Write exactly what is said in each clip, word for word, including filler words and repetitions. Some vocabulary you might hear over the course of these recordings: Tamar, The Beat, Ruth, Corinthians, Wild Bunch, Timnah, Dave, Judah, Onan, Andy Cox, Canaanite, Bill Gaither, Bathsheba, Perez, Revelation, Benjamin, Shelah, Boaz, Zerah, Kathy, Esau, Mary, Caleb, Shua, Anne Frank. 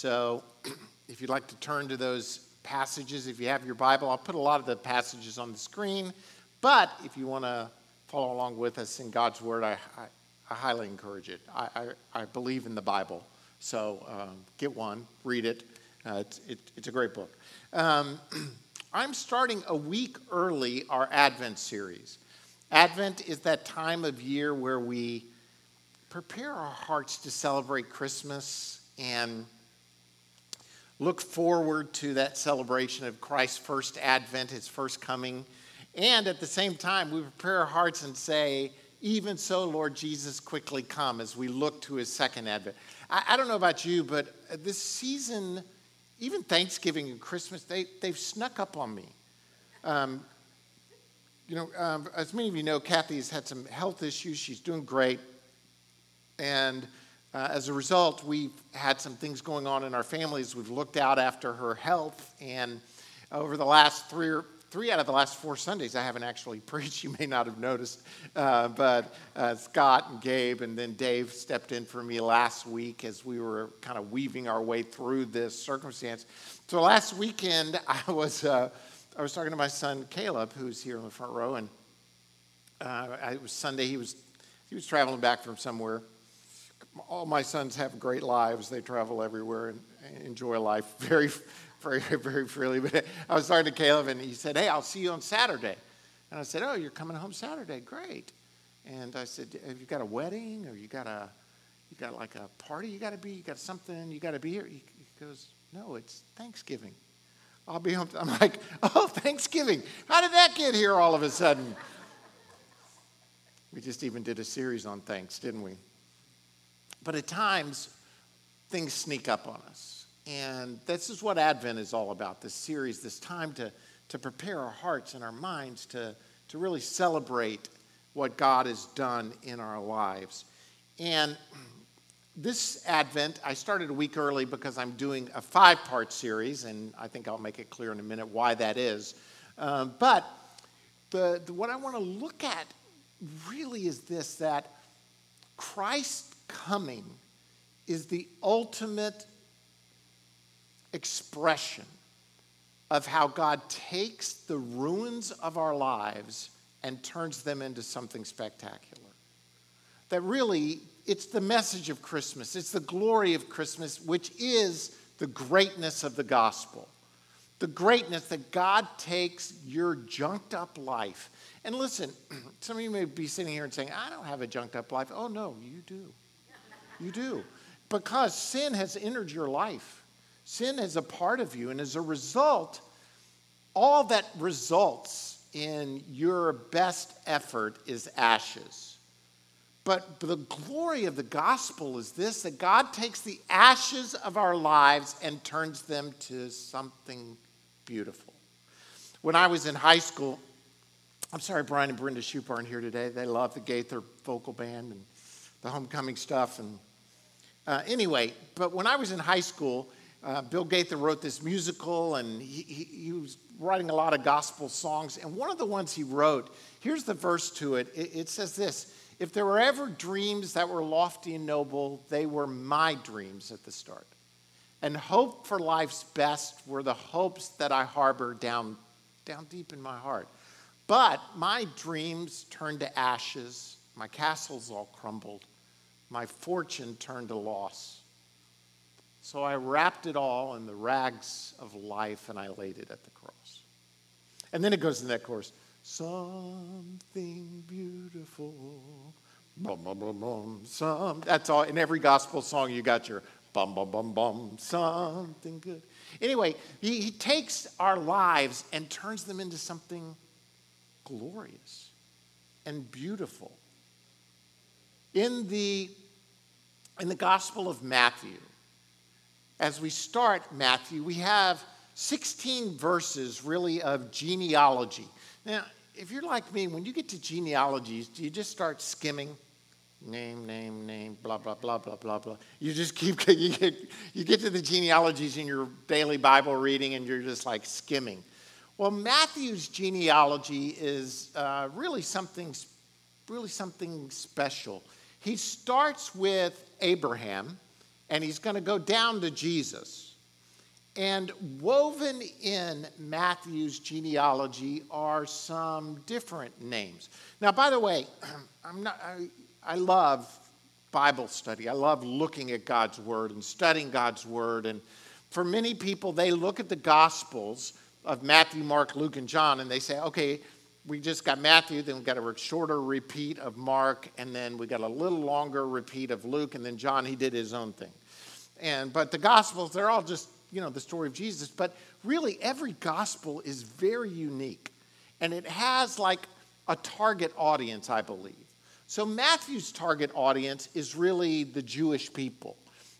So if you'd like to turn to those passages, if you have your Bible, I'll put a lot of the passages on the screen. But if you want to follow along with us in God's Word, I, I, I highly encourage it. I, I, I believe in the Bible. So um, get one, read it. Uh, it's, it, it's a great book. Um, I'm starting a week early our Advent series. Advent is that time of year where we prepare our hearts to celebrate Christmas and look forward to that celebration of Christ's first advent, his first coming. And at the same time, we prepare our hearts and say, even so, Lord Jesus, quickly come, as we look to his second advent. I, I don't know about you, but this season, even Thanksgiving and Christmas, they, they've snuck up on me. Um, you know, um, as many of you know, Kathy's had some health issues. She's doing great. And uh, as a result, we've had some things going on in our families. We've looked out after her health. And over the last three or Three out of the last four Sundays, I haven't actually preached. You may not have noticed, uh, but uh, Scott and Gabe and then Dave stepped in for me last week as we were kind of weaving our way through this circumstance. So last weekend, I was uh, I was talking to my son Caleb, who's here in the front row, and uh, it was Sunday. He was he was traveling back from somewhere. All my sons have great lives. They travel everywhere and enjoy life very. Very, very freely. But I was talking to Caleb, and he said, "Hey, I'll see you on Saturday." And I said, "Oh, you're coming home Saturday? Great." And I said, "Have you got a wedding, or you got a, you got like a party? You got to be, you got something? You got to be here?" He goes, "No, it's Thanksgiving. I'll be home." I'm like, "Oh, Thanksgiving! How did that get here all of a sudden?" We just even did a series on thanks, didn't we? But at times, things sneak up on us. And this is what Advent is all about, this series, this time to, to prepare our hearts and our minds to, to really celebrate what God has done in our lives. And this Advent, I started a week early because I'm doing a five-part series, and I think I'll make it clear in a minute why that is. Um, but the, the, what I want to look at really is this, that Christ's coming is the ultimate expression of how God takes the ruins of our lives and turns them into something spectacular. That really, it's the message of Christmas. It's the glory of Christmas, which is the greatness of the gospel. The greatness that God takes your junked up life. And listen, some of you may be sitting here and saying, "I don't have a junked up life." Oh no, you do. You do. Because sin has entered your life. Sin is a part of you, and as a result, all that results in your best effort is ashes. But the glory of the gospel is this, that God takes the ashes of our lives and turns them to something beautiful. When I was in high school, I'm sorry, Brian and Brenda Schupar aren't here today. They love the Gaither vocal band and the homecoming stuff. And uh, anyway, but when I was in high school, Uh, Bill Gaither wrote this musical, and he, he, he was writing a lot of gospel songs. And one of the ones he wrote, here's the verse to it. It, it says this: "If there were ever dreams that were lofty and noble, they were my dreams at the start. And hope for life's best were the hopes that I harbor down, down deep in my heart. But my dreams turned to ashes. My castles all crumbled. My fortune turned to loss. So I wrapped it all in the rags of life, and I laid it at the cross." And then it goes in that chorus, "Something beautiful, bum, bum, bum, bum, some." That's all. In every gospel song, you got your bum, bum, bum, bum, something good. Anyway, he, he takes our lives and turns them into something glorious and beautiful. In the, in the Gospel of Matthew, as we start Matthew, we have sixteen verses really of genealogy. Now, if you're like me, when you get to genealogies, do you just start skimming? Name, name, name, blah, blah, blah, blah, blah, blah. You just keep, you get, you get to the genealogies in your daily Bible reading, and you're just like skimming. Well, Matthew's genealogy is uh, really something, really something special. He starts with Abraham. and he's going to go down to Jesus. And woven in Matthew's genealogy are some different names. Now, by the way, I'm not, I, I love Bible study. I love looking at God's Word and studying God's Word. And for many people, they look at the Gospels of Matthew, Mark, Luke, and John, and they say, okay, we just got Matthew, then we got a shorter repeat of Mark, and then we got a little longer repeat of Luke, and then John, he did his own thing. And but the Gospels, they're all just, you know, the story of Jesus. But really, every Gospel is very unique, and it has like a target audience, I believe. So Matthew's target audience is really the Jewish people.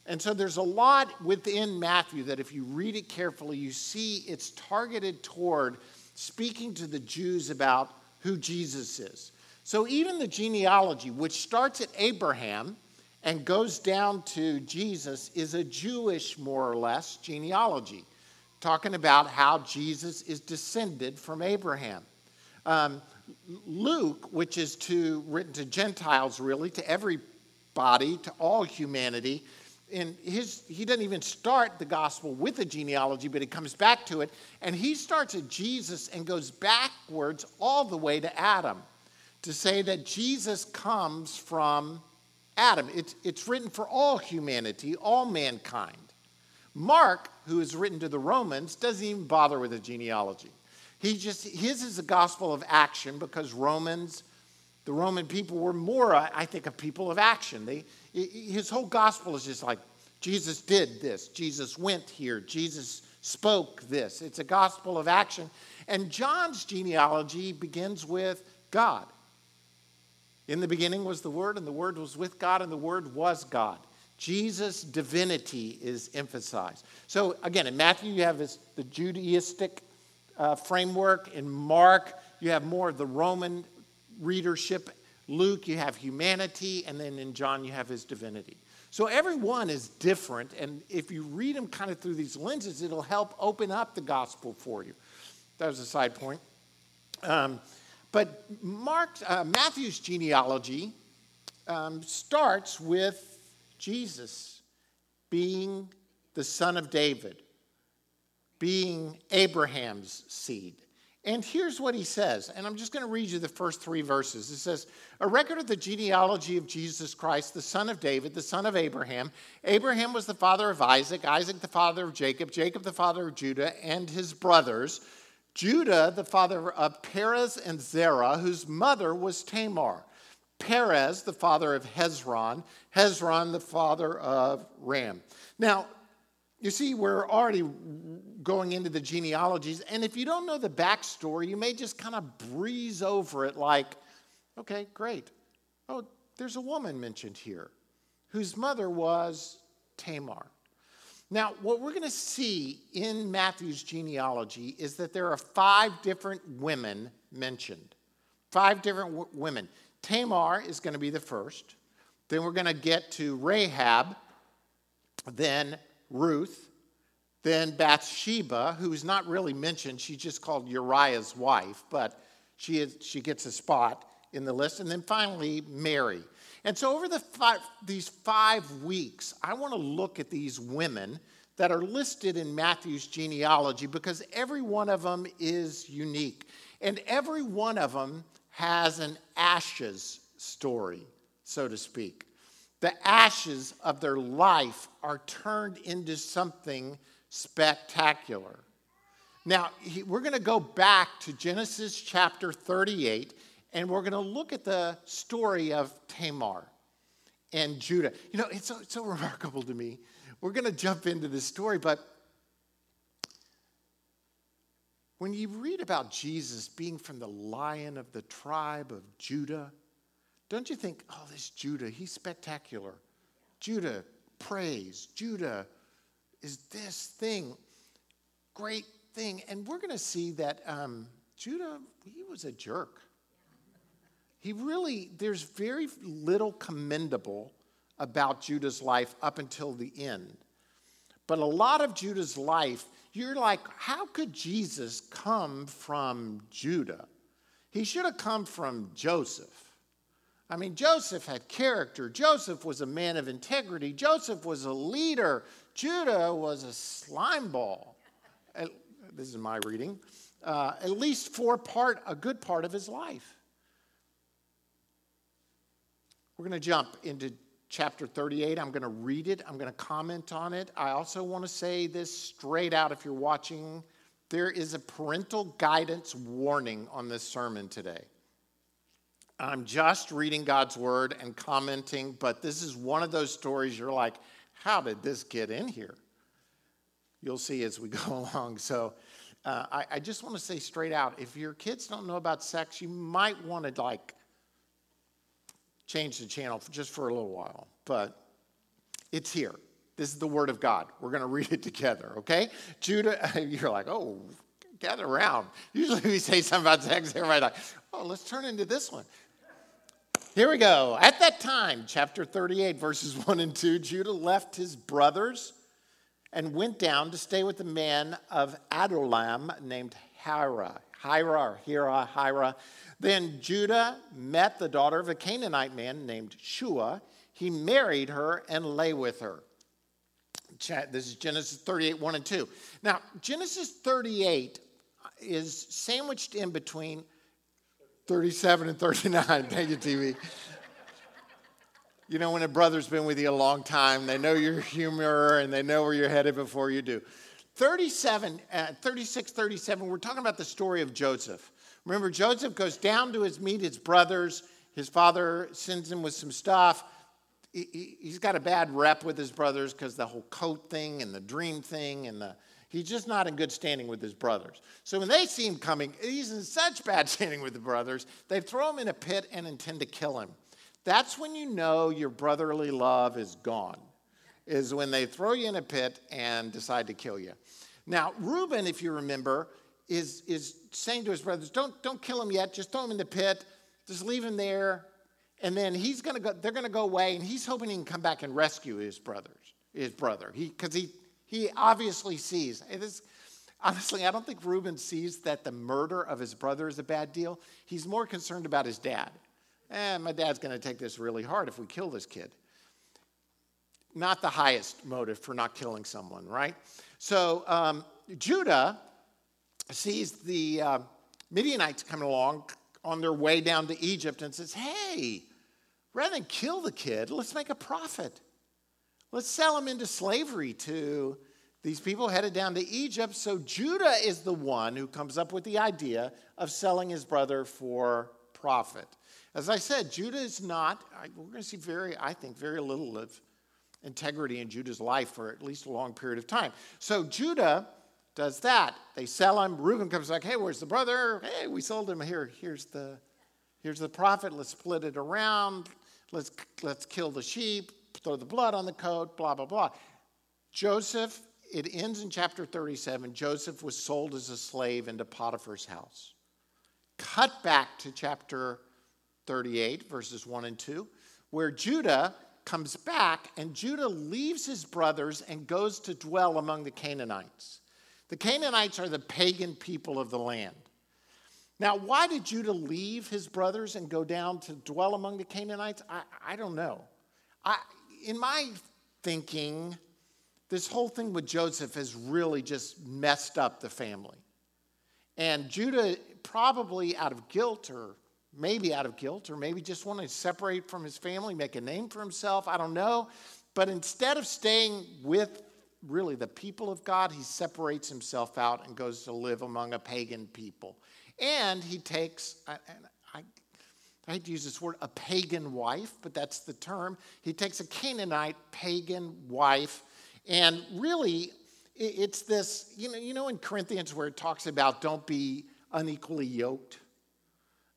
And so there's a lot within Matthew that if you read it carefully, you see it's targeted toward speaking to the Jews about who Jesus is. So even the genealogy, which starts at Abraham and goes down to Jesus, is a Jewish, more or less, genealogy, talking about how Jesus is descended from Abraham. Um, Luke, which is to written to Gentiles, really, to everybody, to all humanity, and his, he doesn't even start the gospel with a genealogy, but it comes back to it. And he starts at Jesus and goes backwards all the way to Adam to say that Jesus comes from Adam. It's, it's written for all humanity, all mankind. Mark, who is written to the Romans, doesn't even bother with a genealogy. He just, his is a gospel of action because Romans, the Roman people were more, I think, a people of action. They, his whole gospel is just like, Jesus did this, Jesus went here, Jesus spoke this. It's a gospel of action. And John's genealogy begins with God. In the beginning was the Word, and the Word was with God, and the Word was God. Jesus' divinity is emphasized. So again, in Matthew you have this, the Judaistic uh, framework. In Mark you have more of the Roman readership. Luke, you have humanity, and then in John, you have his divinity. So every one is different, and if you read them kind of through these lenses, it'll help open up the gospel for you. That was a side point. Um, but Mark's, uh, Matthew's genealogy um, starts with Jesus being the son of David, being Abraham's seed. And here's what he says, and I'm just going to read you the first three verses. It says, a record of the genealogy of Jesus Christ, the son of David, the son of Abraham. Abraham was the father of Isaac, Isaac the father of Jacob, Jacob the father of Judah and his brothers, Judah the father of Perez and Zerah, whose mother was Tamar, Perez the father of Hezron, Hezron the father of Ram. Now, you see, we're already going into the genealogies, and if you don't know the backstory, you may just kind of breeze over it like, okay, great. Oh, there's a woman mentioned here whose mother was Tamar. Now, what we're going to see in Matthew's genealogy is that there are five different women mentioned. Five different w- women. Tamar is going to be the first. Then we're going to get to Rahab, then Ruth, then Bathsheba, who is not really mentioned. She's just called Uriah's wife, but she is, she gets a spot in the list. And then finally, Mary. And so over the five, these five weeks, I want to look at these women that are listed in Matthew's genealogy because every one of them is unique. And every one of them has an ashes story, so to speak. The ashes of their life are turned into something spectacular. Now, we're going to go back to Genesis chapter thirty-eight, and we're going to look at the story of Tamar and Judah. You know, it's so, it's so remarkable to me. We're going to jump into this story, but when you read about Jesus being from the lion of the tribe of Judah, don't you think, oh, this Judah, he's spectacular. Judah prays. Judah is this thing, great thing. And we're going to see that um, Judah, he was a jerk. He really, there's very little commendable about Judah's life up until the end. But a lot of Judah's life, you're like, how could Jesus come from Judah? He should have come from Joseph. I mean, Joseph had character. Joseph was a man of integrity. Joseph was a leader. Judah was a slime ball. This is my reading. Uh, at least for part, a good part of his life. We're going to jump into chapter thirty-eight. I'm going to read it. I'm going to comment on it. I also want to say this straight out if you're watching. There is a parental guidance warning on this sermon today. I'm just reading God's word and commenting, but this is one of those stories you're like, how did this get in here? You'll see as we go along. So uh, I, I just want to say straight out, if your kids don't know about sex, you might want to like change the channel for just for a little while. But it's here. This is the word of God. We're going to read it together, okay? Judah, you're like, oh, gather around. Usually we say something about sex, everybody's like, oh, let's turn into this one. Here we go. At that time, chapter thirty-eight, verses one and two, Judah left his brothers and went down to stay with a man of Adullam named Hirah. Hirah, Hirah, Hirah. Then Judah met the daughter of a Canaanite man named Shua. He married her and lay with her. This is Genesis thirty-eight, one and two. Now, Genesis thirty-eight is sandwiched in between thirty-seven and thirty-nine. Thank you, T V. You know, when a brother's been with you a long time, they know your humor and they know where you're headed before you do. thirty-seven, uh, thirty-six, thirty-seven, we're talking about the story of Joseph. Remember, Joseph goes down to his meet his brothers. His father sends him with some stuff. He, he, he's got a bad rep with his brothers because the whole coat thing and the dream thing and the... He's just not in good standing with his brothers. So when they see him coming, he's in such bad standing with the brothers, they throw him in a pit and intend to kill him. That's when you know your brotherly love is gone, is when they throw you in a pit and decide to kill you. Now, Reuben, if you remember, is, is saying to his brothers, don't, don't kill him yet, just throw him in the pit, just leave him there, and then he's gonna go, they're going to go away, and he's hoping he can come back and rescue his brothers, his brother, he because he... He obviously sees. It is, honestly, I don't think Reuben sees that the murder of his brother is a bad deal. He's more concerned about his dad. Eh, my dad's going to take this really hard if we kill this kid. Not the highest motive for not killing someone, right? So um, Judah sees the uh, Midianites coming along on their way down to Egypt and says, hey, rather than kill the kid, let's make a profit. Let's sell him into slavery to these people headed down to Egypt. So Judah is the one who comes up with the idea of selling his brother for profit. As I said, Judah is not, we're going to see very, I think, very little of integrity in Judah's life for at least a long period of time. So Judah does that. They sell him. Reuben comes like, hey, where's the brother? Hey, we sold him. Here, here's the, here's the profit. Let's split it around. Let's, let's kill the sheep. Throw the blood on the coat, blah, blah, blah. Joseph, it ends in chapter thirty-seven. Joseph was sold as a slave into Potiphar's house. Cut back to chapter thirty-eight, verses one and two, where Judah comes back, and Judah leaves his brothers and goes to dwell among the Canaanites. The Canaanites are the pagan people of the land. Now, why did Judah leave his brothers and go down to dwell among the Canaanites? I, I don't know. I, in my thinking, this whole thing with Joseph has really just messed up the family. And Judah probably out of guilt or maybe out of guilt or maybe just wanted to separate from his family, make a name for himself, I don't know. But instead of staying with really the people of God, he separates himself out and goes to live among a pagan people. And he takes... I, I, I hate to use this word, a pagan wife, but that's the term. He takes a Canaanite pagan wife, and really, it's this, you know, you know in Corinthians where it talks about don't be unequally yoked?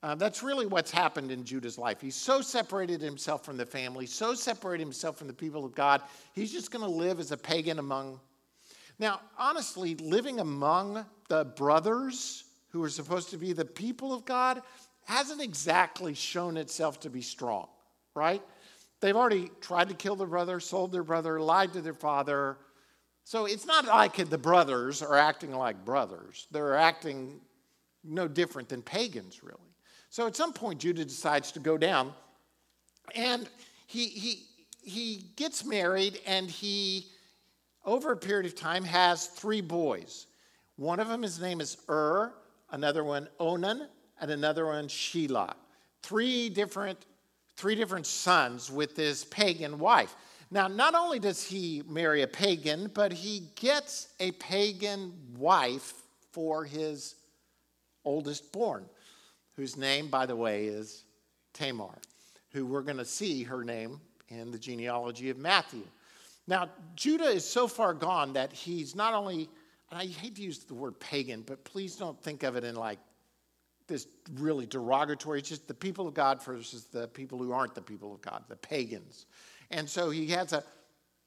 Uh, that's really what's happened in Judah's life. He's so separated himself from the family, so separated himself from the people of God, he's just going to live as a pagan among. Now, honestly, living among the brothers who are supposed to be the people of God hasn't exactly shown itself to be strong, right? They've already tried to kill their brother, sold their brother, lied to their father. So it's not like the brothers are acting like brothers. They're acting no different than pagans, really. So at some point, Judah decides to go down And he he he gets married, and he, over a period of time, has three boys. One of them, his name is Er, another one Onan, and another one Shelah. Three different, three different sons with this pagan wife. Now, not only does he marry a pagan, but he gets a pagan wife for his oldest born, whose name, by the way, is Tamar, who we're going to see her name in the genealogy of Matthew. Now, Judah is so far gone that he's not only, and I hate to use the word pagan, but please don't think of it in like this really derogatory. It's just the people of God versus the people who aren't the people of God, the pagans. And so he has a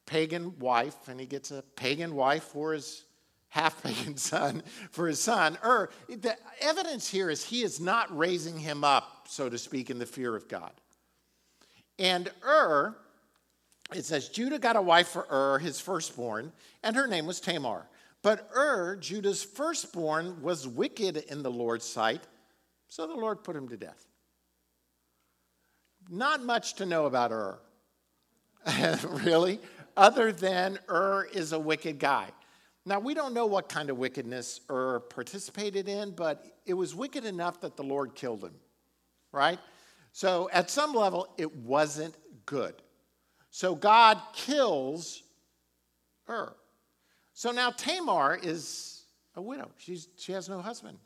pagan wife, and he gets a pagan wife for his half-pagan son, for his son. Er, the evidence here is he is not raising him up, so to speak, in the fear of God. And Er, it says, Judah got a wife for Er, his firstborn, and her name was Tamar. But Er, Judah's firstborn, was wicked in the Lord's sight, so the Lord put him to death. Not much to know about Er, really, other than Er is a wicked guy. Now, we don't know what kind of wickedness Er participated in, but it was wicked enough that the Lord killed him, right? So at some level, it wasn't good. So God kills Er. So now Tamar is a widow. She's, she has no husband.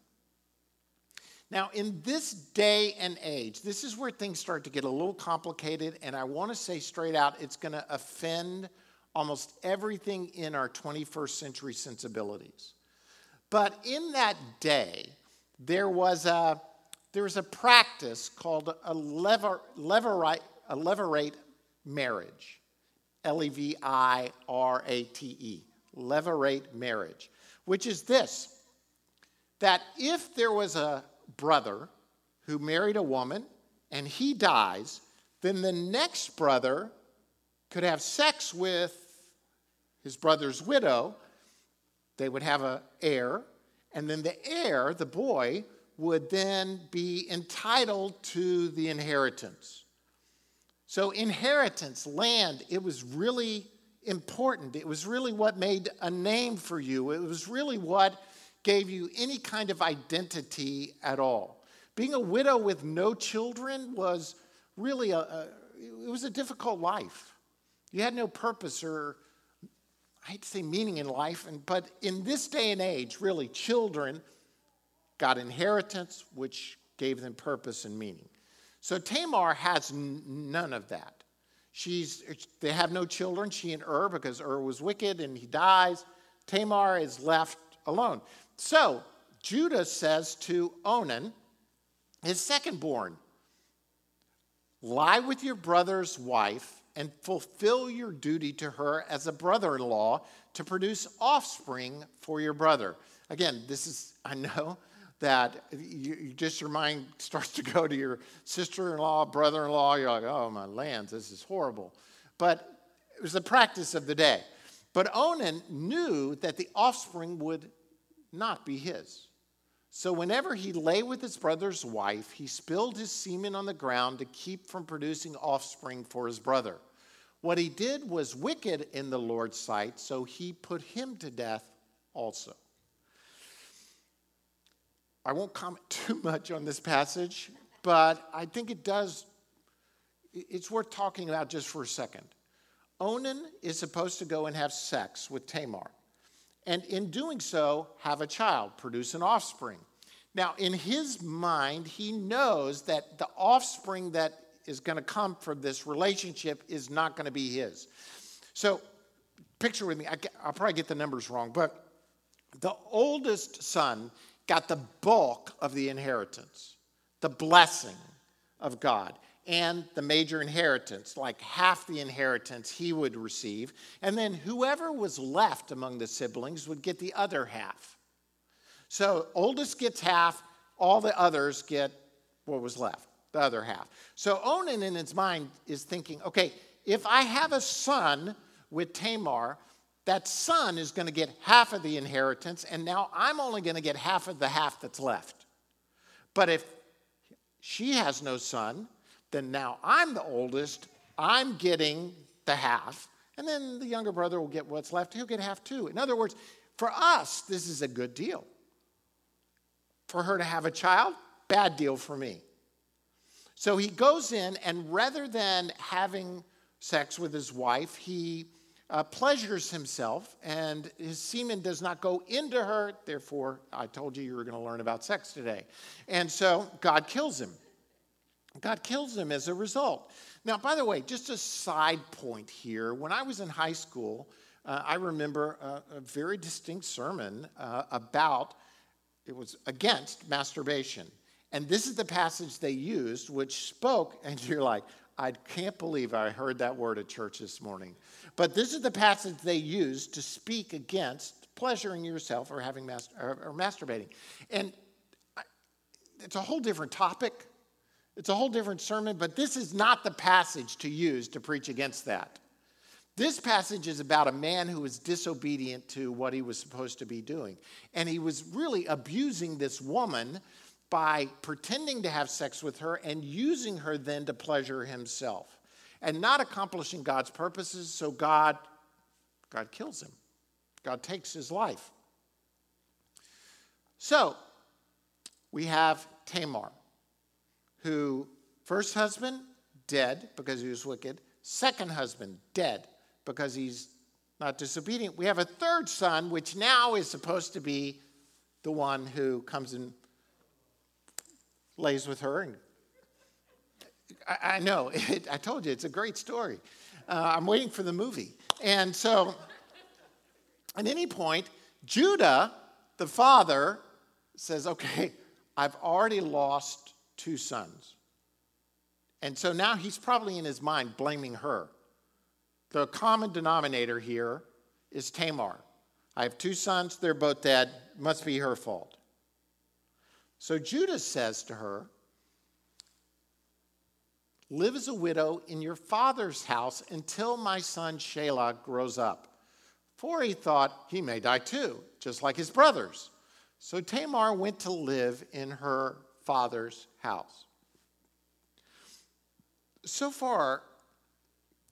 Now, in this day and age, this is where things start to get a little complicated, and I want to say straight out, it's going to offend almost everything in our twenty-first century sensibilities. But in that day, there was a, there was a practice called a lever, levirate, a levirate marriage, L E V I R A T E, levirate marriage, which is this, that if there was a brother who married a woman and he dies, then the next brother could have sex with his brother's widow. They would have an heir, and then the heir, the boy, would then be entitled to the inheritance. So inheritance, land, it was really important. It was really what made a name for you. It was really what gave you any kind of identity at all. Being a widow with no children was really a, a it was a difficult life. You had no purpose or, I hate to say meaning in life, and but in this day and age, really, children got inheritance, which gave them purpose and meaning. So Tamar has n- none of that. She's they have no children, she and Er, because Er was wicked and he dies. Tamar is left alone. So Judah says to Onan, his second-born, lie with your brother's wife and fulfill your duty to her as a brother-in-law to produce offspring for your brother. Again, this is, I know that you, you just your mind starts to go to your sister-in-law, brother-in-law. You're like, oh, my lands, this is horrible. But it was the practice of the day. But Onan knew that the offspring would not be his. So whenever he lay with his brother's wife, he spilled his semen on the ground to keep from producing offspring for his brother. What he did was wicked in the Lord's sight, so he put him to death also. I won't comment too much on this passage, but I think it does, it's worth talking about just for a second. Onan is supposed to go and have sex with Tamar, and in doing so, have a child, produce an offspring. Now, in his mind, he knows that the offspring that is going to come from this relationship is not going to be his. So, picture with me, I, I'll probably get the numbers wrong, but the oldest son got the bulk of the inheritance, the blessing of God, and the major inheritance, like half the inheritance he would receive. And then whoever was left among the siblings would get the other half. So oldest gets half, all the others get what was left, the other half. So Onan in his mind is thinking, okay, if I have a son with Tamar, that son is going to get half of the inheritance, and now I'm only going to get half of the half that's left. But if she has no son, then now I'm the oldest, I'm getting the half, and then the younger brother will get what's left. He'll get half too. In other words, for us, this is a good deal. For her to have a child, bad deal for me. So he goes in, and rather than having sex with his wife, he uh, pleasures himself, and his semen does not go into her. Therefore, I told you you were going to learn about sex today. And so God kills him. God kills him as a result. Now, by the way, just a side point here. When I was in high school, uh, I remember a, a very distinct sermon uh, about, it was against masturbation. And this is the passage they used, which spoke, and you're like, I can't believe I heard that word at church this morning. But this is the passage they used to speak against pleasuring yourself or having mas- or, or masturbating. And I, it's a whole different topic. It's a whole different sermon, but this is not the passage to use to preach against that. This passage is about a man who was disobedient to what he was supposed to be doing. And he was really abusing this woman by pretending to have sex with her and using her then to pleasure himself and not accomplishing God's purposes, so God, God kills him. God takes his life. So we have Tamar, who, first husband, dead because he was wicked. Second husband, dead because he's not disobedient. We have a third son, which now is supposed to be the one who comes and lays with her. And I, I know, it, I told you, it's a great story. Uh, I'm waiting for the movie. And so, at any point, Judah, the father, says, okay, I've already lost two sons. And so now he's probably in his mind blaming her. The common denominator here is Tamar. I have two sons, they're both dead, must be her fault. So Judah says to her, live as a widow in your father's house until my son Shelah grows up. For he thought he may die too, just like his brothers. So Tamar went to live in her father's house. So far,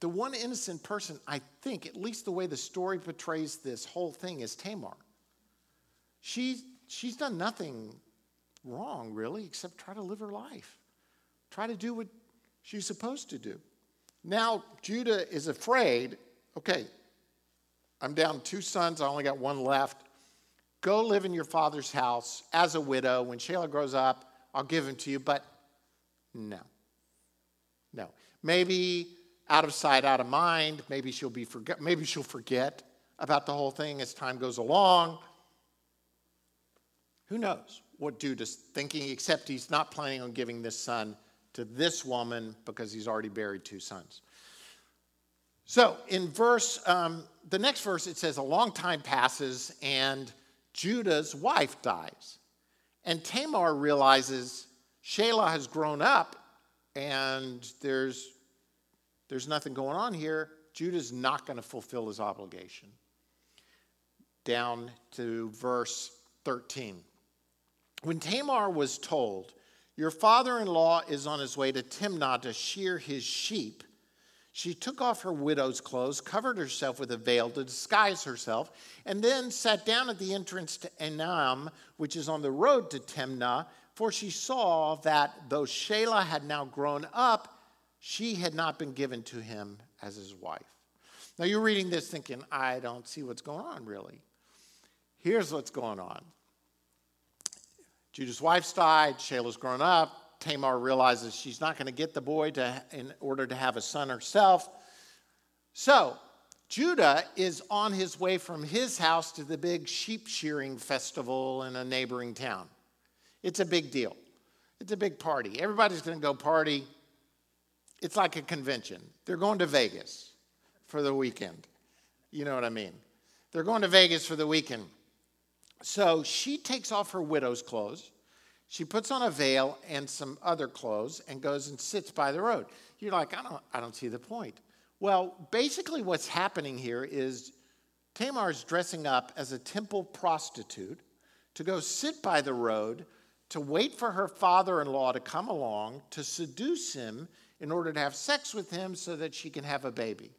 the one innocent person, I think, at least the way the story portrays this whole thing, is Tamar. She's, she's done nothing wrong, really, except try to live her life. Try to do what she's supposed to do. Now, Judah is afraid, okay, I'm down two sons, I only got one left. Go live in your father's house as a widow. When Shelah grows up, I'll give him to you, but no. No. Maybe out of sight, out of mind. Maybe she'll be forget. Maybe she'll forget about the whole thing as time goes along. Who knows what Judah's thinking, except he's not planning on giving this son to this woman because he's already buried two sons. So in verse, um, the next verse, it says a long time passes and Judah's wife dies. And Tamar realizes Shelah has grown up and there's, there's nothing going on here. Judah's not going to fulfill his obligation. Down to verse thirteen. When Tamar was told, your father-in-law is on his way to Timnah to shear his sheep, she took off her widow's clothes, covered herself with a veil to disguise herself, and then sat down at the entrance to Enam, which is on the road to Timnah, for she saw that though Shelah had now grown up, she had not been given to him as his wife. Now you're reading this thinking, I don't see what's going on really. Here's what's going on. Judah's wife's died, Shelah's grown up, Tamar realizes she's not going to get the boy to, in order to have a son herself. So Judah is on his way from his house to the big sheep shearing festival in a neighboring town. It's a big deal. It's a big party. Everybody's going to go party. It's like a convention. They're going to Vegas for the weekend. You know what I mean? They're going to Vegas for the weekend. So she takes off her widow's clothes, she puts on a veil and some other clothes, and goes and sits by the road. You're like, I don't, I don't see the point. Well, basically what's happening here is Tamar's dressing up as a temple prostitute to go sit by the road to wait for her father-in-law to come along to seduce him in order to have sex with him so that she can have a baby.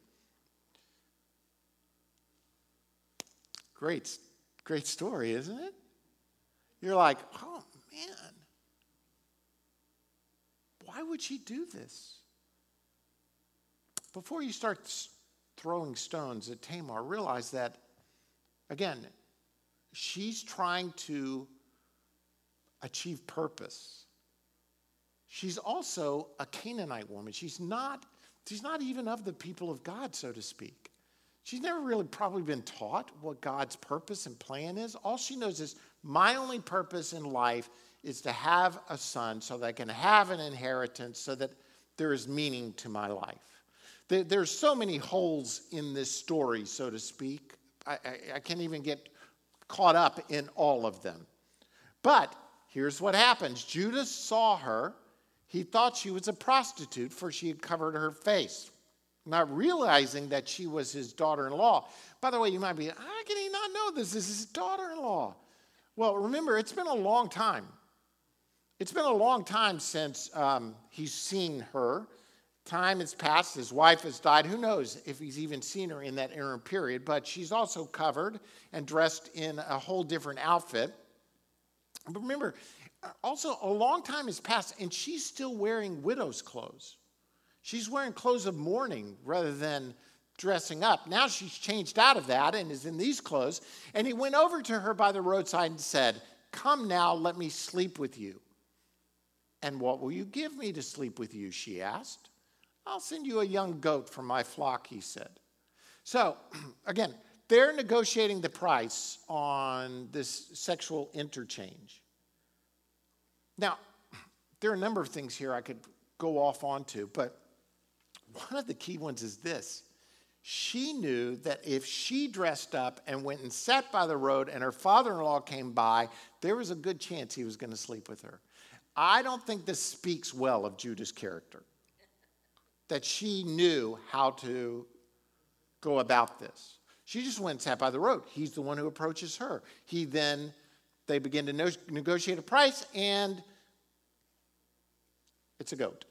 Great, great story, isn't it? You're like, oh, man. Why would she do this? Before you start throwing stones at Tamar, realize that, again, she's trying to achieve purpose. She's also a Canaanite woman. She's not, she's not even of the people of God, so to speak. She's never really probably been taught what God's purpose and plan is. All she knows is, my only purpose in life is to have a son so that I can have an inheritance, so that there is meaning to my life. There, there's so many holes in this story, so to speak. I, I, I can't even get caught up in all of them. But here's what happens. Judah saw her. He thought she was a prostitute, for she had covered her face, not realizing that she was his daughter-in-law. By the way, you might be, how can he not know this? This is his daughter-in-law. Well, remember, it's been a long time. It's been a long time since um, he's seen her. Time has passed. His wife has died. Who knows if he's even seen her in that interim period, but she's also covered and dressed in a whole different outfit. But remember, also a long time has passed, and she's still wearing widow's clothes. She's wearing clothes of mourning rather than dressing up. Now she's changed out of that and is in these clothes. And he went over to her by the roadside and said, "Come now, let me sleep with you." "And what will you give me to sleep with you?" she asked. "I'll send you a young goat from my flock," he said. So, again, they're negotiating the price on this sexual interchange. Now, there are a number of things here I could go off onto, but one of the key ones is this. She knew that if she dressed up and went and sat by the road and her father-in-law came by, there was a good chance he was going to sleep with her. I don't think this speaks well of Judah's character, that she knew how to go about this. She just went and sat by the road. He's the one who approaches her. He then, they begin to no- negotiate a price, and it's a goat.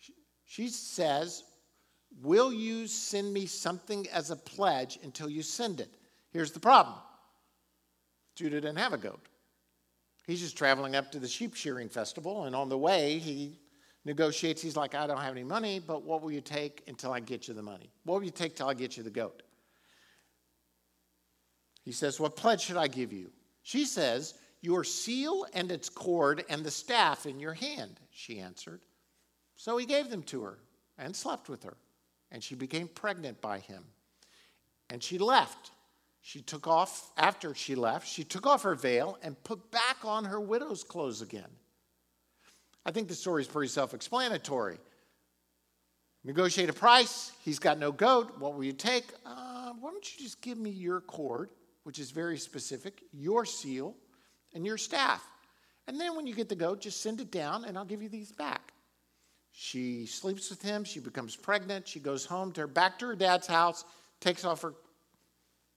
She, she says, "Will you send me something as a pledge until you send it?" Here's the problem. Judah didn't have a goat. He's just traveling up to the sheep shearing festival, and on the way, he negotiates. He's like, "I don't have any money, but what will you take until I get you the money? What will you take till I get you the goat?" He says, "What pledge should I give you?" She says, "Your seal and its cord and the staff in your hand," she answered. So he gave them to her and slept with her, and she became pregnant by him. And she left. She took off, after she left, she took off her veil and put back on her widow's clothes again. I think the story is pretty self-explanatory. Negotiate a price. He's got no goat. What will you take? Uh, why don't you just give me your cord, which is very specific, your seal, and your staff. And then when you get the goat, just send it down, and I'll give you these back. She sleeps with him. She becomes pregnant. She goes home to her, back to her dad's house, takes off her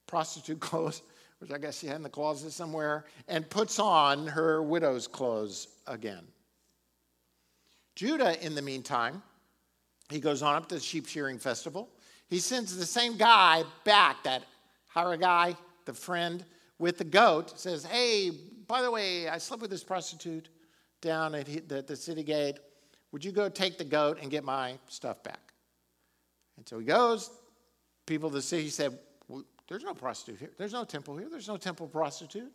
prostitute clothes, which I guess she had in the closet somewhere, and puts on her widow's clothes again. Judah, in the meantime, he goes on up to the sheep shearing festival. He sends the same guy back, that Hirah guy, the friend with the goat, says, "Hey, by the way, I slept with this prostitute down at the, the city gate. Would you go take the goat and get my stuff back?" And so he goes. People of the city said, "Well, there's no prostitute here. There's no temple here. There's no temple prostitute."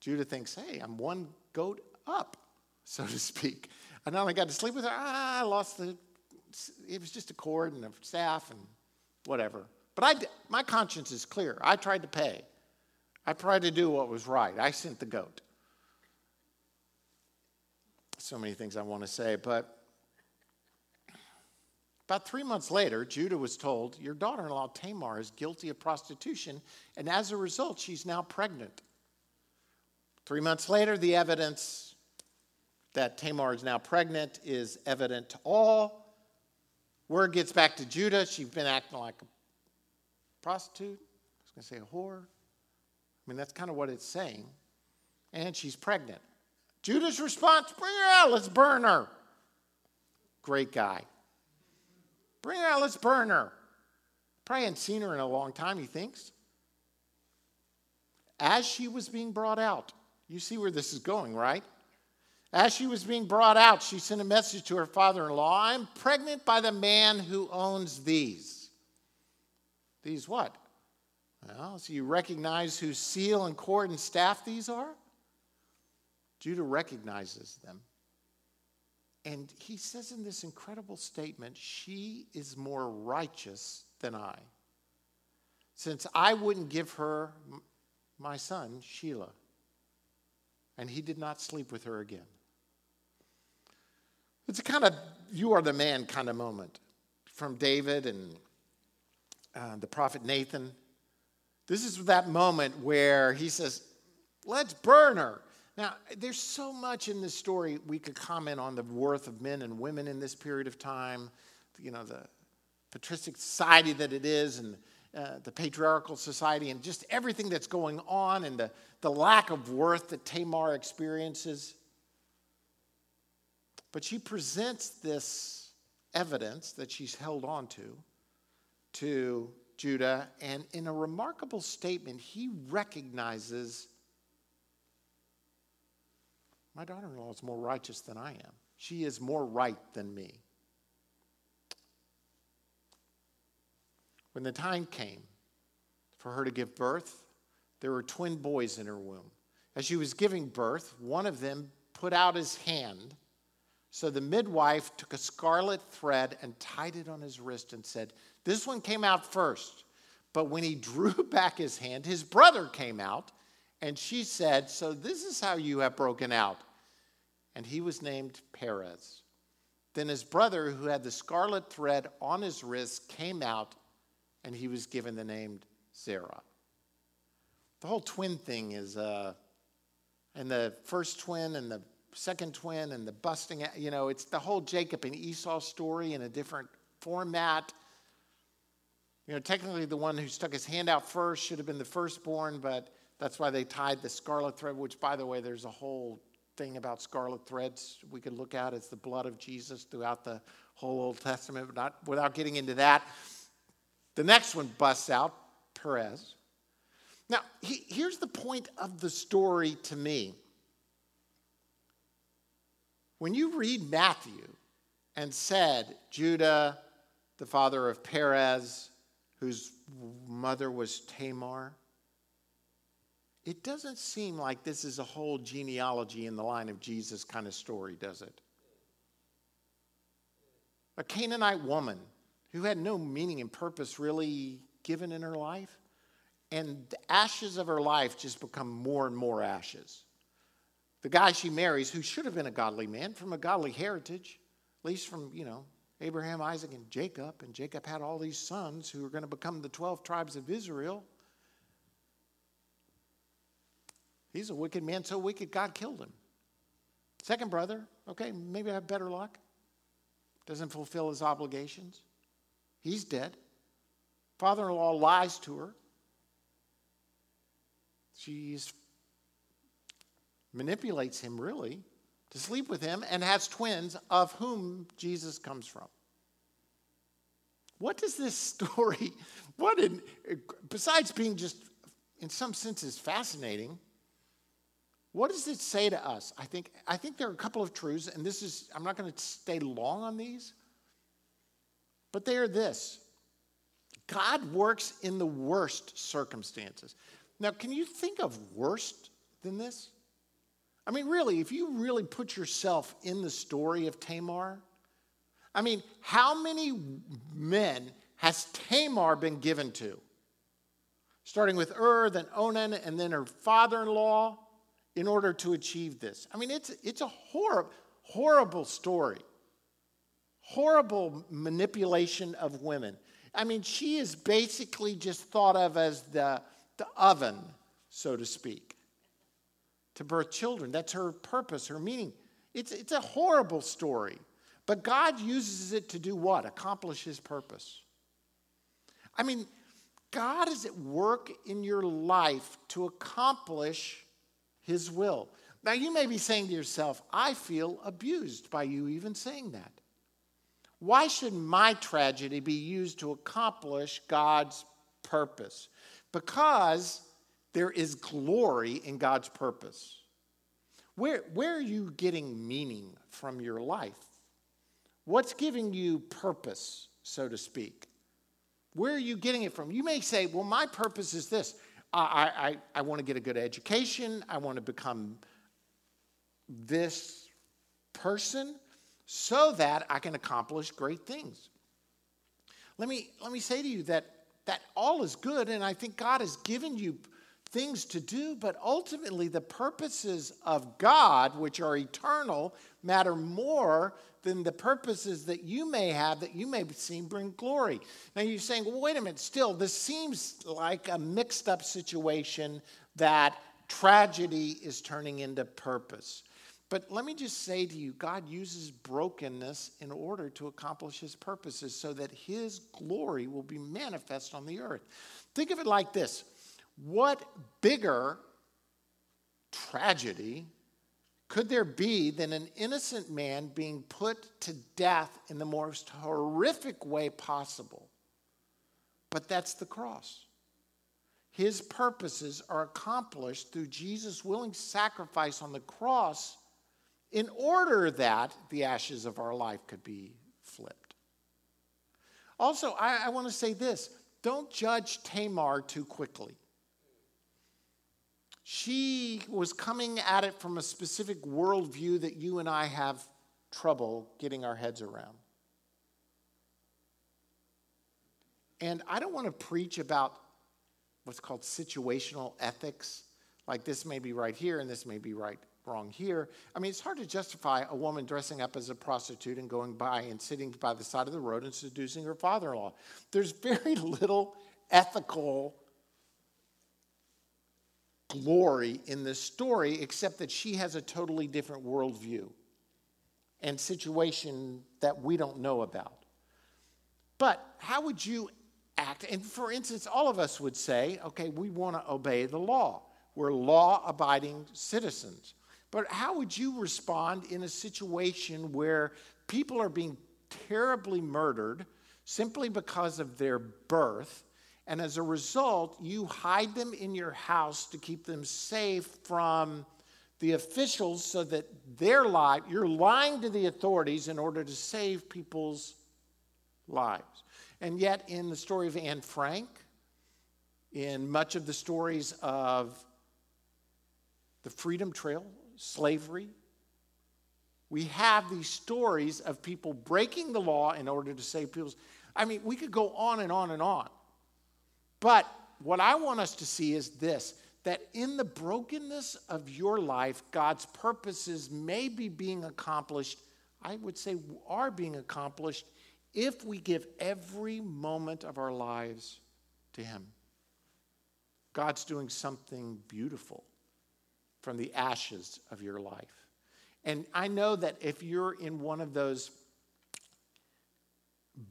Judah thinks, "Hey, I'm one goat up, so to speak. I not only got to sleep with her, I lost the, it was just a cord and a staff and whatever. But I, my conscience is clear. I tried to pay. I tried to do what was right. I sent the goat." So many things I want to say, but about three months later, Judah was told, "Your daughter-in-law Tamar is guilty of prostitution, and as a result, she's now pregnant." Three months later, the evidence that Tamar is now pregnant is evident to all. Word gets back to Judah. She's been acting like a prostitute. I was going to say a whore. I mean, that's kind of what it's saying. And she's pregnant. Judah's response, "Bring her out. Let's burn her." Great guy. Bring her out, let's burn her. Probably hadn't seen her in a long time, he thinks. As she was being brought out, you see where this is going, right? As she was being brought out, she sent a message to her father-in-law, I'm pregnant by the man who owns these. These what? Well, so you recognize whose seal and cord and staff these are? Judah recognizes them. And he says in this incredible statement, she is more righteous than I, since I wouldn't give her my son, Shelah. And he did not sleep with her again. It's a kind of you are the man kind of moment from David and uh, the prophet Nathan. This is that moment where he says, let's burn her. Now, there's so much in this story we could comment on the worth of men and women in this period of time, you know, the patristic society that it is and uh, the patriarchal society and just everything that's going on and the, the lack of worth that Tamar experiences. But she presents this evidence that she's held on to, to Judah, and in a remarkable statement, he recognizes my daughter-in-law is more righteous than I am. She is more right than me. When the time came for her to give birth, there were twin boys in her womb. As she was giving birth, one of them put out his hand. So the midwife took a scarlet thread and tied it on his wrist and said, this one came out first. But when he drew back his hand, his brother came out. And she said, so this is how you have broken out. And he was named Perez. Then his brother, who had the scarlet thread on his wrist, came out, and he was given the name Zerah. The whole twin thing is, uh, and the first twin and the second twin and the busting, you know, it's the whole Jacob and Esau story in a different format. You know, technically the one who stuck his hand out first should have been the firstborn, but that's why they tied the scarlet thread, which, by the way, there's a whole thing about scarlet threads we could look at. It's the blood of Jesus throughout the whole Old Testament, but not without getting into that. The next one busts out, Perez. Now, he, here's the point of the story to me. When you read Matthew and said, Judah, the father of Perez, whose mother was Tamar, it doesn't seem like this is a whole genealogy in the line of Jesus kind of story, does it? A Canaanite woman who had no meaning and purpose really given in her life, and the ashes of her life just become more and more ashes. The guy she marries, who should have been a godly man from a godly heritage, at least from, you know, Abraham, Isaac, and Jacob, and Jacob had all these sons who were going to become the twelve tribes of Israel. He's a wicked man, so wicked God killed him. Second brother, okay, maybe I have better luck. Doesn't fulfill his obligations. He's dead. Father-in-law lies to her. She manipulates him, really, to sleep with him and has twins of whom Jesus comes from. What does this story, what in, besides being just, in some senses, fascinating, what does it say to us? I think I think there are a couple of truths, and this is I'm not going to stay long on these, but they are this. God works in the worst circumstances. Now, can you think of worse than this? I mean, really, if you really put yourself in the story of Tamar, I mean, how many men has Tamar been given to? Starting with Er, then Onan, and then her father-in-law, in order to achieve this. I mean, it's it's a horrible, horrible story. Horrible manipulation of women. I mean, she is basically just thought of as the, the oven, so to speak, to birth children. That's her purpose, her meaning. It's, it's a horrible story. But God uses it to do what? Accomplish his purpose. I mean, God is at work in your life to accomplish his will. Now, you may be saying to yourself, I feel abused by you even saying that. Why should my tragedy be used to accomplish God's purpose? Because there is glory in God's purpose. Where, where are you getting meaning from your life? What's giving you purpose, so to speak? Where are you getting it from? You may say, well, my purpose is this. I, I, I want to get a good education. I want to become this person so that I can accomplish great things. Let me, let me say to you that that all is good, and I think God has given you things to do, but ultimately the purposes of God, which are eternal, matter more than the purposes that you may have that you may seem bring glory. Now you're saying, well, wait a minute, still, this seems like a mixed up situation that tragedy is turning into purpose. But let me just say to you, God uses brokenness in order to accomplish his purposes so that his glory will be manifest on the earth. Think of it like this. What bigger tragedy could there be than an innocent man being put to death in the most horrific way possible? But that's the cross. His purposes are accomplished through Jesus' willing sacrifice on the cross in order that the ashes of our life could be flipped. Also, I, I want to say this. Don't judge Tamar too quickly. She was coming at it from a specific worldview that you and I have trouble getting our heads around. And I don't want to preach about what's called situational ethics, like this may be right here and this may be right wrong here. I mean, it's hard to justify a woman dressing up as a prostitute and going by and sitting by the side of the road and seducing her father-in-law. There's very little ethical glory in this story, except that she has a totally different worldview and situation that we don't know about. But how would you act? And for instance, all of us would say, okay, we want to obey the law. We're law-abiding citizens. But how would you respond in a situation where people are being terribly murdered simply because of their birth, and as a result, you hide them in your house to keep them safe from the officials so that their life, you're lying to the authorities in order to save people's lives. And yet, in the story of Anne Frank, in much of the stories of the Freedom Trail, slavery, we have these stories of people breaking the law in order to save people's. I mean, we could go on and on and on. But what I want us to see is this, that in the brokenness of your life, God's purposes may be being accomplished, I would say are being accomplished, if we give every moment of our lives to him. God's doing something beautiful from the ashes of your life. And I know that if you're in one of those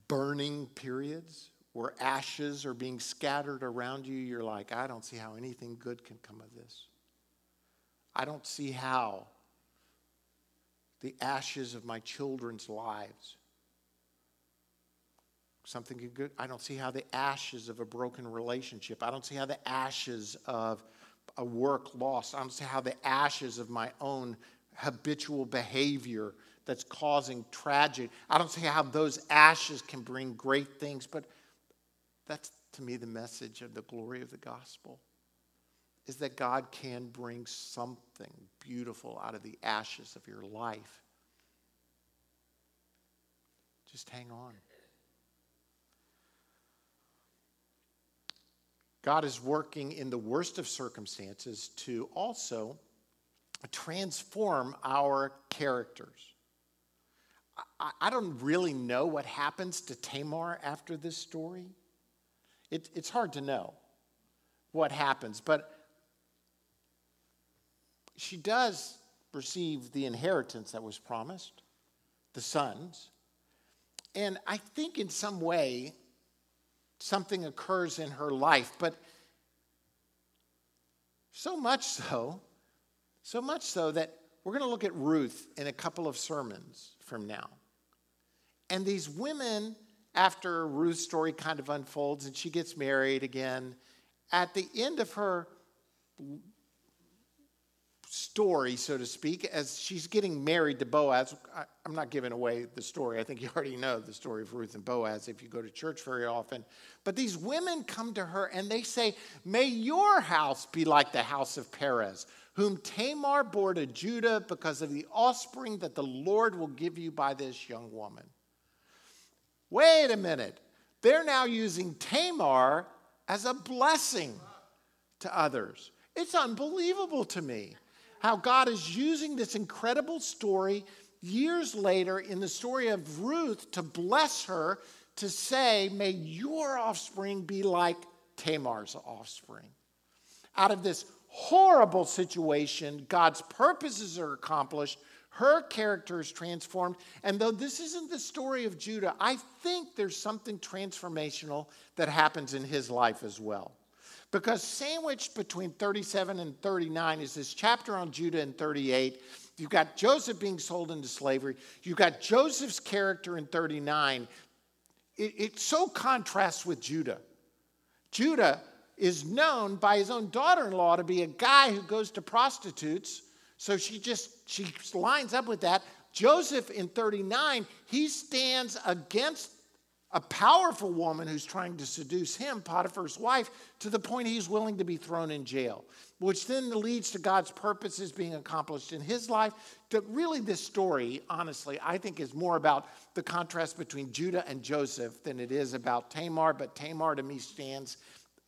burning periods where ashes are being scattered around you, you're like, I don't see how anything good can come of this. I don't see how the ashes of my children's lives, something good, I don't see how the ashes of a broken relationship, I don't see how the ashes of a work lost, I don't see how the ashes of my own habitual behavior that's causing tragedy, I don't see how those ashes can bring great things, but that's, to me, the message of the glory of the gospel, is that God can bring something beautiful out of the ashes of your life. Just hang on. God is working in the worst of circumstances to also transform our characters. I, I don't really know what happens to Tamar after this story. It, it's hard to know what happens, but she does receive the inheritance that was promised, the sons. And I think in some way something occurs in her life, but so much so, so much so that we're going to look at Ruth in a couple of sermons from now. And these women, after Ruth's story kind of unfolds and she gets married again, at the end of her story, so to speak, as she's getting married to Boaz, I, I'm not giving away the story. I think you already know the story of Ruth and Boaz if you go to church very often. But these women come to her and they say, "May your house be like the house of Perez, whom Tamar bore to Judah, because of the offspring that the Lord will give you by this young woman." Wait a minute. They're now using Tamar as a blessing to others. It's unbelievable to me how God is using this incredible story years later in the story of Ruth to bless her, to say, "May your offspring be like Tamar's offspring." Out of this horrible situation, God's purposes are accomplished. Her character is transformed. And though this isn't the story of Judah, I think there's something transformational that happens in his life as well. Because sandwiched between thirty-seven and thirty-nine is this chapter on Judah in thirty-eight. You've got Joseph being sold into slavery. You've got Joseph's character in thirty-nine. It, it so contrasts with Judah. Judah is known by his own daughter-in-law to be a guy who goes to prostitutes. So she just she lines up with that. Joseph in thirty-nine, he stands against a powerful woman who's trying to seduce him, Potiphar's wife, to the point he's willing to be thrown in jail, which then leads to God's purposes being accomplished in his life. To really, this story, honestly, I think is more about the contrast between Judah and Joseph than it is about Tamar, but Tamar to me stands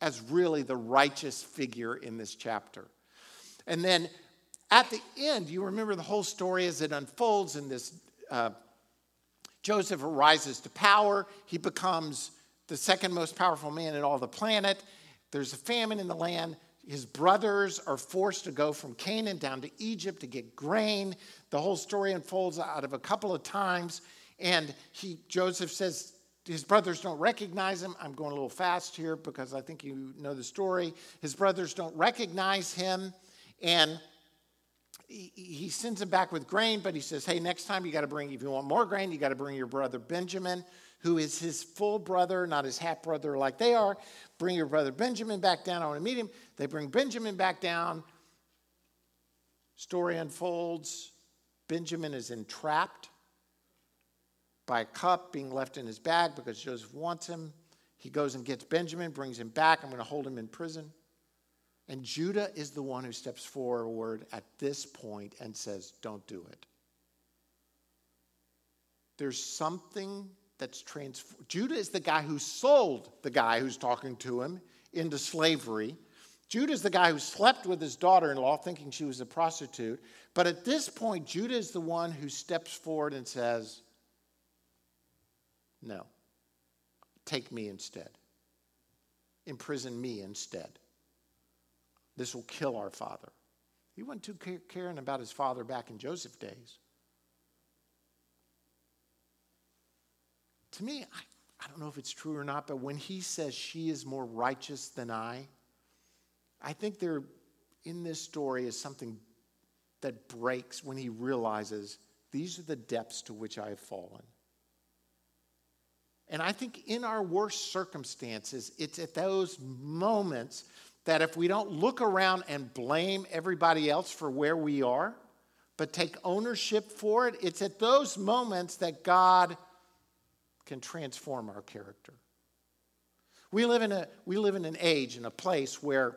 as really the righteous figure in this chapter. And then at the end, you remember the whole story as it unfolds in this uh, Joseph arises to power. He becomes the second most powerful man in all the planet. There's a famine in the land. His brothers are forced to go from Canaan down to Egypt to get grain. The whole story unfolds out of a couple of times. And he, Joseph says, his brothers don't recognize him. I'm going a little fast here because I think you know the story. His brothers don't recognize him. And he sends him back with grain, but he says, "Hey, next time you got to bring, if you want more grain, you got to bring your brother Benjamin, who is his full brother, not his half brother like they are. Bring your brother Benjamin back down. I want to meet him." They bring Benjamin back down. Story unfolds. Benjamin is entrapped by a cup being left in his bag because Joseph wants him. He goes and gets Benjamin, brings him back. "I'm going to hold him in prison." And Judah is the one who steps forward at this point and says, "Don't do it." There's something that's transformed. Judah is the guy who sold the guy who's talking to him into slavery. Judah is the guy who slept with his daughter-in-law thinking she was a prostitute. But at this point, Judah is the one who steps forward and says, "No, take me instead. Imprison me instead. This will kill our father." He wasn't too caring about his father back in Joseph's days. To me, I, I don't know if it's true or not, but when he says she is more righteous than I, I think there in this story is something that breaks when he realizes these are the depths to which I have fallen. And I think in our worst circumstances, it's at those moments that if we don't look around and blame everybody else for where we are, but take ownership for it, it's at those moments that God can transform our character. We live in a we live in an age and a place where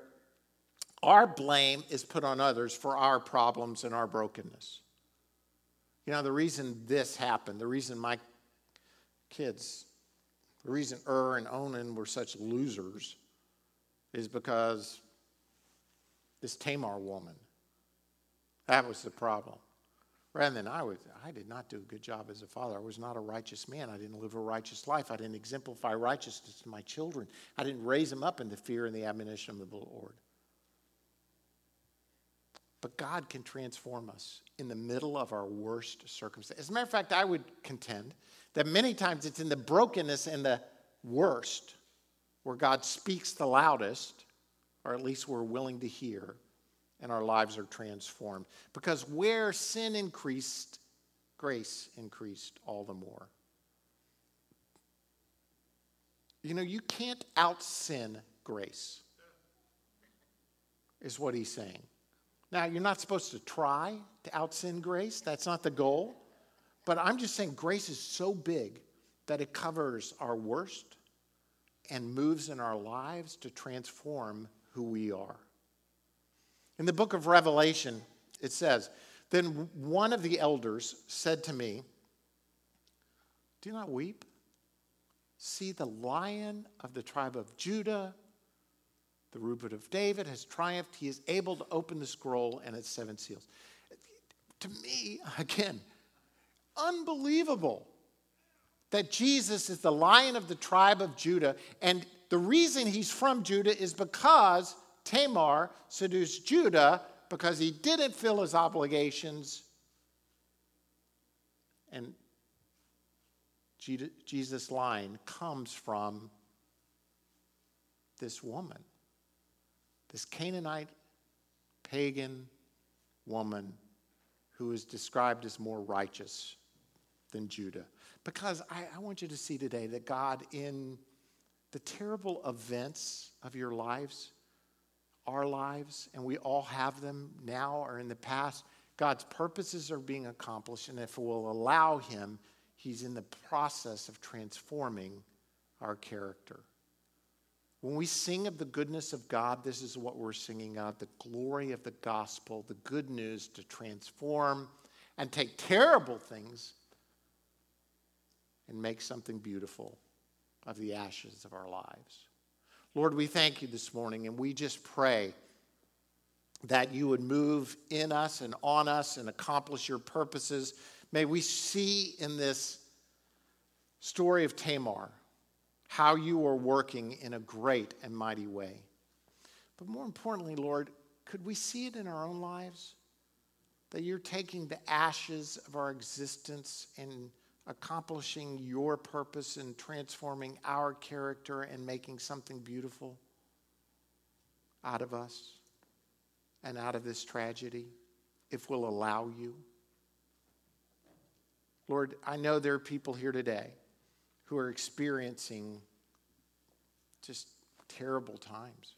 our blame is put on others for our problems and our brokenness. You know, the reason this happened, the reason my kids, the reason Er and Onan were such losers is because this Tamar woman, that was the problem. Rather than I was, I did not do a good job as a father. I was not a righteous man. I didn't live a righteous life. I didn't exemplify righteousness to my children. I didn't raise them up in the fear and the admonition of the Lord. But God can transform us in the middle of our worst circumstances. As a matter of fact, I would contend that many times it's in the brokenness and the worst where God speaks the loudest, or at least we're willing to hear, and our lives are transformed. Because where sin increased, grace increased all the more. You know, you can't out-sin grace, is what he's saying. Now, you're not supposed to try to out-sin grace. That's not the goal. But I'm just saying grace is so big that it covers our worst and moves in our lives to transform who we are. In the book of Revelation, it says, "Then one of the elders said to me, 'Do not weep. See, the Lion of the tribe of Judah, the Root of David, has triumphed. He is able to open the scroll and its seven seals.'" To me, again, unbelievable that Jesus is the Lion of the tribe of Judah. And the reason he's from Judah is because Tamar seduced Judah because he didn't fill his obligations. And Jesus' line comes from this woman, this Canaanite pagan woman who is described as more righteous than Judah. Because I, I want you to see today that God, in the terrible events of your lives, our lives, and we all have them now or in the past, God's purposes are being accomplished, and if we'll allow him, he's in the process of transforming our character. When we sing of the goodness of God, this is what we're singing of, the glory of the gospel, the good news to transform and take terrible things and make something beautiful of the ashes of our lives. Lord, we thank you this morning, and we just pray that you would move in us and on us and accomplish your purposes. May we see in this story of Tamar how you are working in a great and mighty way. But more importantly, Lord, could we see it in our own lives? That you're taking the ashes of our existence and accomplishing your purpose and transforming our character and making something beautiful out of us and out of this tragedy, if we'll allow you. Lord, I know there are people here today who are experiencing just terrible times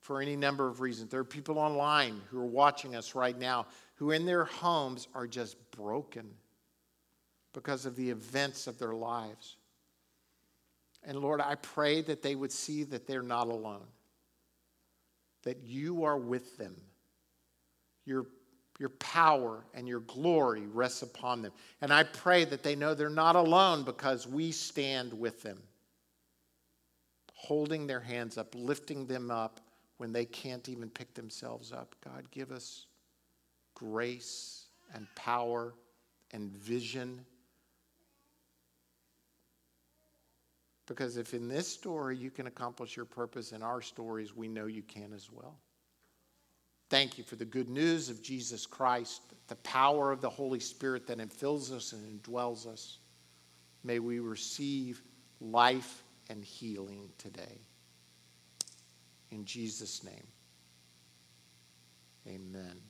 for any number of reasons. There are people online who are watching us right now who in their homes are just broken because of the events of their lives. And Lord, I pray that they would see that they're not alone, that you are with them. You're Your power and your glory rests upon them. And I pray that they know they're not alone because we stand with them, holding their hands up, lifting them up when they can't even pick themselves up. God, give us grace and power and vision. Because if in this story you can accomplish your purpose, in our stories, we know you can as well. Thank you for the good news of Jesus Christ, the power of the Holy Spirit that infills us and indwells us. May we receive life and healing today. In Jesus' name, amen.